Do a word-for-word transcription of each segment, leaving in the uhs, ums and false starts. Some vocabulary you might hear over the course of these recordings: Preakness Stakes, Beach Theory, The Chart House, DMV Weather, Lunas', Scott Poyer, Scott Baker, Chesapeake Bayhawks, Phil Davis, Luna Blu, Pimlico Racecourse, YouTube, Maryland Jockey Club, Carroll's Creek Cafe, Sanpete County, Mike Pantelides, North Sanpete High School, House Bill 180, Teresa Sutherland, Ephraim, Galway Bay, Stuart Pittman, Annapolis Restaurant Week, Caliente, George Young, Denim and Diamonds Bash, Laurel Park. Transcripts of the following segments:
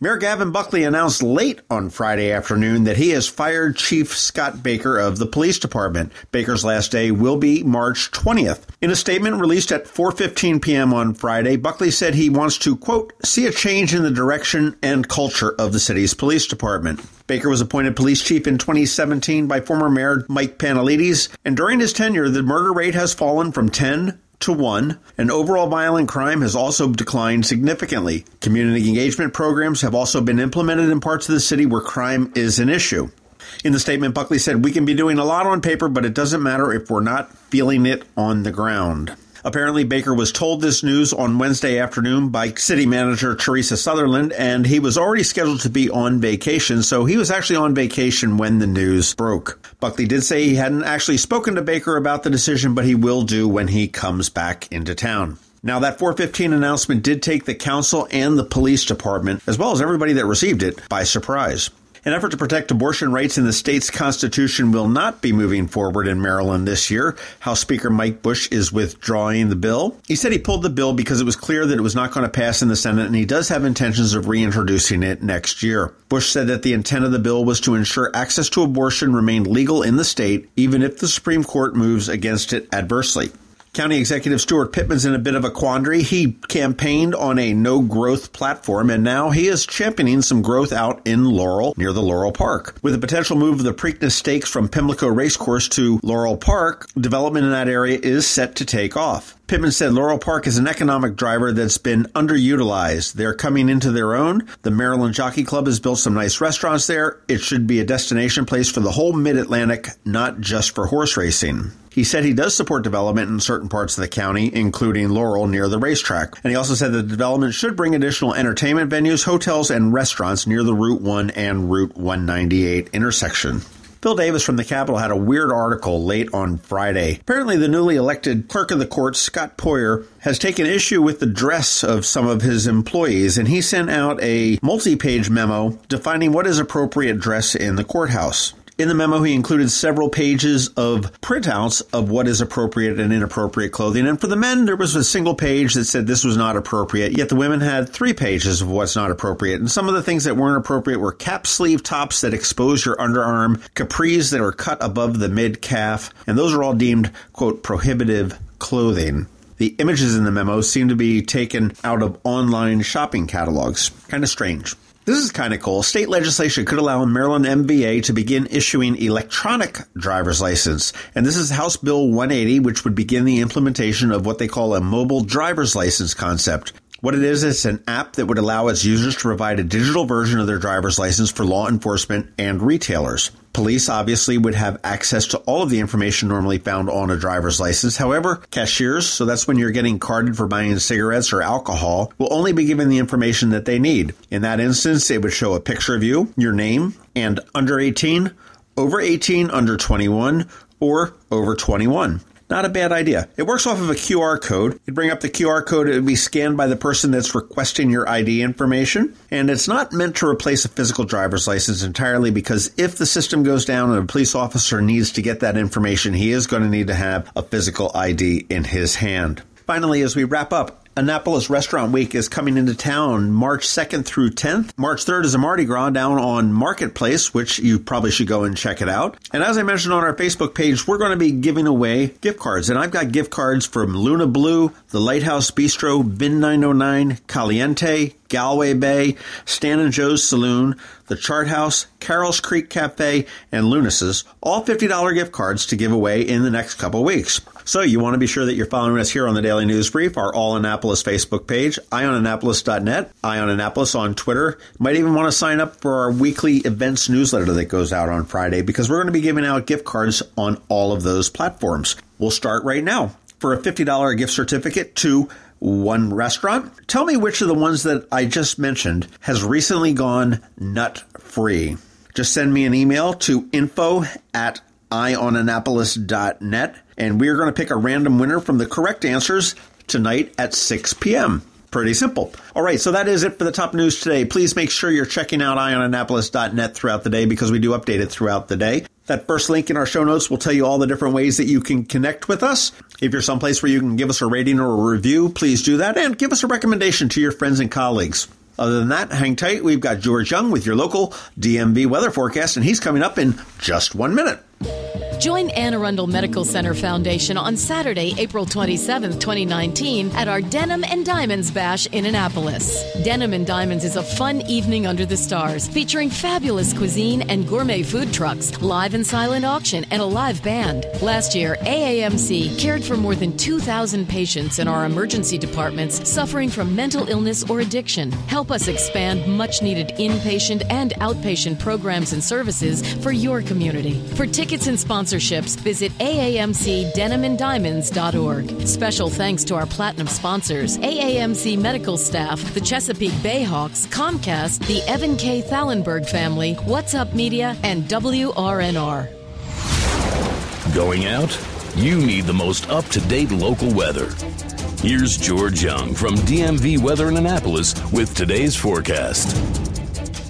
Mayor Gavin Buckley announced late on Friday afternoon that he has fired Chief Scott Baker of the police department. Baker's last day will be March twentieth. In a statement released at four fifteen p.m. on Friday, Buckley said he wants to, quote, see a change in the direction and culture of the city's police department. Baker was appointed police chief in twenty seventeen by former Mayor Mike Pantelides, and during his tenure, the murder rate has fallen from ten to one, and overall violent crime has also declined significantly. Community engagement programs have also been implemented in parts of the city where crime is an issue. In the statement, Buckley said, "We can be doing a lot on paper, but it doesn't matter if we're not feeling it on the ground." Apparently, Baker was told this news on Wednesday afternoon by city manager Teresa Sutherland, and he was already scheduled to be on vacation, so he was actually on vacation when the news broke. Buckley did say he hadn't actually spoken to Baker about the decision, but he will do when he comes back into town. Now, that four fifteen announcement did take the council and the police department, as well as everybody that received it, by surprise. An effort to protect abortion rights in the state's constitution will not be moving forward in Maryland this year. House Speaker Mike Busch is withdrawing the bill. He said he pulled the bill because it was clear that it was not going to pass in the Senate, and he does have intentions of reintroducing it next year. Busch said that the intent of the bill was to ensure access to abortion remained legal in the state, even if the Supreme Court moves against it adversely. County Executive Stuart Pittman's in a bit of a quandary. He campaigned on a no-growth platform, and now he is championing some growth out in Laurel, near the Laurel Park. With a potential move of the Preakness Stakes from Pimlico Racecourse to Laurel Park, development in that area is set to take off. Pittman said Laurel Park is an economic driver that's been underutilized. They're coming into their own. The Maryland Jockey Club has built some nice restaurants there. It should be a destination place for the whole Mid-Atlantic, not just for horse racing. He said he does support development in certain parts of the county, including Laurel near the racetrack. And he also said the development should bring additional entertainment venues, hotels, and restaurants near the Route one and Route one ninety-eight intersection. Phil Davis from the Capitol had a weird article late on Friday. Apparently, the newly elected clerk of the court, Scott Poyer, has taken issue with the dress of some of his employees, and he sent out a multi-page memo defining what is appropriate dress in the courthouse. In the memo, he included several pages of printouts of what is appropriate and inappropriate clothing. And for the men, there was a single page that said this was not appropriate. Yet the women had three pages of what's not appropriate. And some of the things that weren't appropriate were cap sleeve tops that expose your underarm, capris that are cut above the mid-calf. And those are all deemed, quote, prohibitive clothing. The images in the memo seem to be taken out of online shopping catalogs. Kind of strange. This is kind of cool. State legislation could allow Maryland M V A to begin issuing electronic driver's license. And this is House Bill one eighty, which would begin the implementation of what they call a mobile driver's license concept. What it is, it's an app that would allow its users to provide a digital version of their driver's license for law enforcement and retailers. Police obviously would have access to all of the information normally found on a driver's license. However, cashiers, so that's when you're getting carded for buying cigarettes or alcohol, will only be given the information that they need. In that instance, it would show a picture of you, your name, and under eighteen, over eighteen, under twenty-one, or over twenty-one. Not a bad idea. It works off of a Q R code. You'd bring up the Q R code. It would be scanned by the person that's requesting your I D information. And it's not meant to replace a physical driver's license entirely, because if the system goes down and a police officer needs to get that information, he is going to need to have a physical I D in his hand. Finally, as we wrap up, Annapolis Restaurant Week is coming into town March second through tenth. March third is a Mardi Gras down on Marketplace, which you probably should go and check it out. And as I mentioned on our Facebook page, we're going to be giving away gift cards. And I've got gift cards from Luna Blu, The Lighthouse Bistro, Bin nine oh nine, Caliente, Galway Bay, Stan and Joe's Saloon, The Chart House, Carroll's Creek Cafe, and Lunas', all fifty dollars gift cards to give away in the next couple weeks. So you want to be sure that you're following us here on the Daily News Brief, our All Annapolis Facebook page, eye on annapolis dot net, Eye on Annapolis on Twitter. Might even want to sign up for our weekly events newsletter that goes out on Friday, because we're going to be giving out gift cards on all of those platforms. We'll start right now for a fifty dollars gift certificate to one restaurant. Tell me which of the ones that I just mentioned has recently gone nut-free. Just send me an email to info at eye on annapolis dot net, and we are going to pick a random winner from the correct answers tonight at six p.m. Pretty simple. All right, so that is it for the top news today. Please make sure you're checking out eye on annapolis dot net throughout the day, because we do update it throughout the day. That first link in our show notes will tell you all the different ways that you can connect with us. If you're someplace where you can give us a rating or a review, please do that, and give us a recommendation to your friends and colleagues. Other than that, hang tight. We've got George Young with your local D M V weather forecast, and he's coming up in just one minute. Join Anne Arundel Medical Center Foundation on Saturday, April twenty-seventh, twenty nineteen, at our Denim and Diamonds Bash in Annapolis. Denim and Diamonds is a fun evening under the stars, featuring fabulous cuisine and gourmet food trucks, live and silent auction, and a live band. Last year, A A M C cared for more than two thousand patients in our emergency departments suffering from mental illness or addiction. Help us expand much-needed inpatient and outpatient programs and services for your community. For tickets and sponsors, sponsorships, visit A A M C denim and diamonds dot org. Special thanks to our platinum sponsors, A A M C medical staff, the Chesapeake Bayhawks, Comcast, the Evan K. Thallenberg family, What's Up Media, and W R N R. Going out? You need the most up-to-date local weather. Here's George Young from D M V Weather in Annapolis with today's forecast.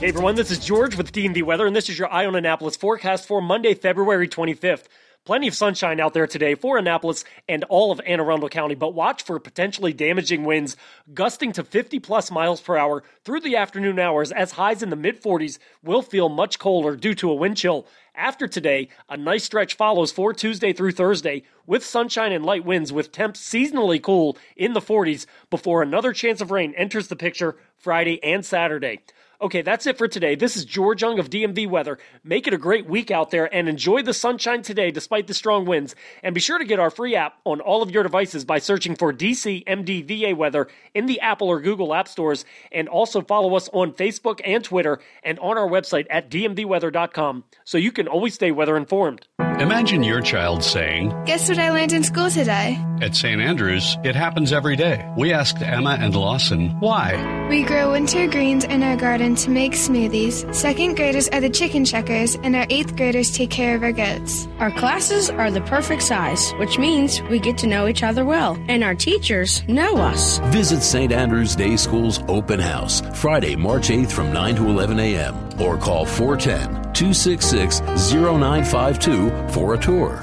Hey everyone, this is George with D M V Weather, and this is your Eye on Annapolis forecast for Monday, February twenty-fifth. Plenty of sunshine out there today for Annapolis and all of Anne Arundel County, but watch for potentially damaging winds gusting to fifty plus miles per hour through the afternoon hours, as highs in the mid forties will feel much colder due to a wind chill. After today, a nice stretch follows for Tuesday through Thursday with sunshine and light winds, with temps seasonally cool in the forties before another chance of rain enters the picture Friday and Saturday. Okay, that's it for today. This is George Young of D M V Weather. Make it a great week out there and enjoy the sunshine today despite the strong winds. And be sure to get our free app on all of your devices by searching for D C M D V A Weather in the Apple or Google App Stores. And also follow us on Facebook and Twitter and on our website at d m v weather dot com, so you can always stay weather informed. Imagine your child saying, "Guess what I learned in school today?" At Saint Andrews, it happens every day. We asked Emma and Lawson why. We grow winter greens in our garden to make smoothies. Second graders are the chicken checkers, and our eighth graders take care of our goats. Our classes are the perfect size, which means we get to know each other well, and our teachers know us. Visit Saint Andrews Day School's open house, Friday, March eighth from nine to eleven a.m. or call four one zero, two six six, zero nine five two for a tour.